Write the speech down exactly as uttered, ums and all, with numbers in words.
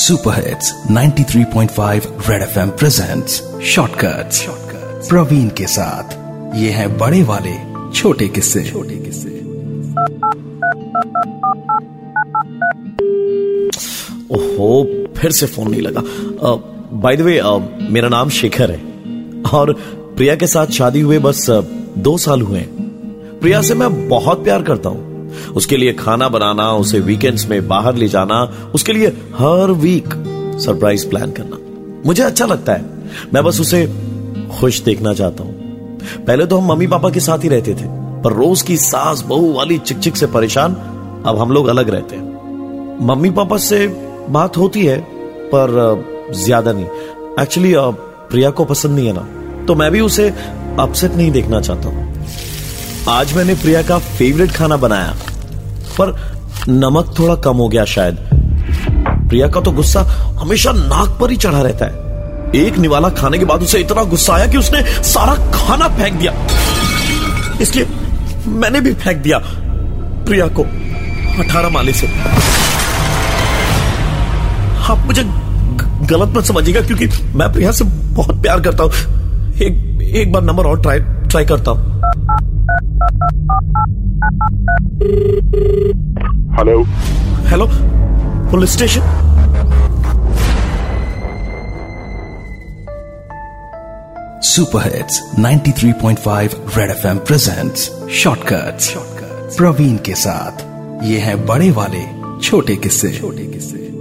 Superhits तिरानवे point five red FM presents shortcut Praveen के साथ। ये है बड़े वाले छोटे किस्से। छोटे किस्से। ओहो, फिर से फोन नहीं लगा। बाय द वे, मेरा नाम शेखर है और प्रिया के साथ शादी हुए बस uh, दो साल हुए हैं। प्रिया से मैं बहुत प्यार करता हूँ। उसके लिए खाना बनाना, उसे वीकेंड्स में बाहर ले जाना, उसके लिए हर वीक सरप्राइज प्लान करना मुझे अच्छा लगता है। मैं बस उसे खुश देखना चाहता हूं। पहले तो हम मम्मी पापा के साथ ही रहते थे, पर रोज की सास बहू वाली चिकचिक से परेशान अब हम लोग अलग रहते हैं। मम्मी पापा से बात होती है पर ज्यादा नहीं। एक्चुअली प्रिया को पसंद नहीं है ना, तो मैं भी उसे अपसेट नहीं देखना चाहता हूं। आज मैंने प्रिया का फेवरेट खाना बनाया पर नमक थोड़ा कम हो गया शायद। प्रिया का तो गुस्सा हमेशा नाक पर ही चढ़ा रहता है। एक निवाला खाने के बाद उसे इतना गुस्सा आया कि उसने सारा खाना फेंक दिया, इसलिए मैंने भी फेंक दिया प्रिया को अठारह माले से। आप मुझे गलत मत समझिएगा क्योंकि मैं प्रिया से बहुत प्यार करता हूँ। एक, एक बार नंबर और ट्राई ट्राई करता हूँ। Hello hello police station. Superhits तिरानवे point five red FM presents shortcut Praveen के साथ। ये है बड़े वाले छोटे किस्से। छोटे किस्से।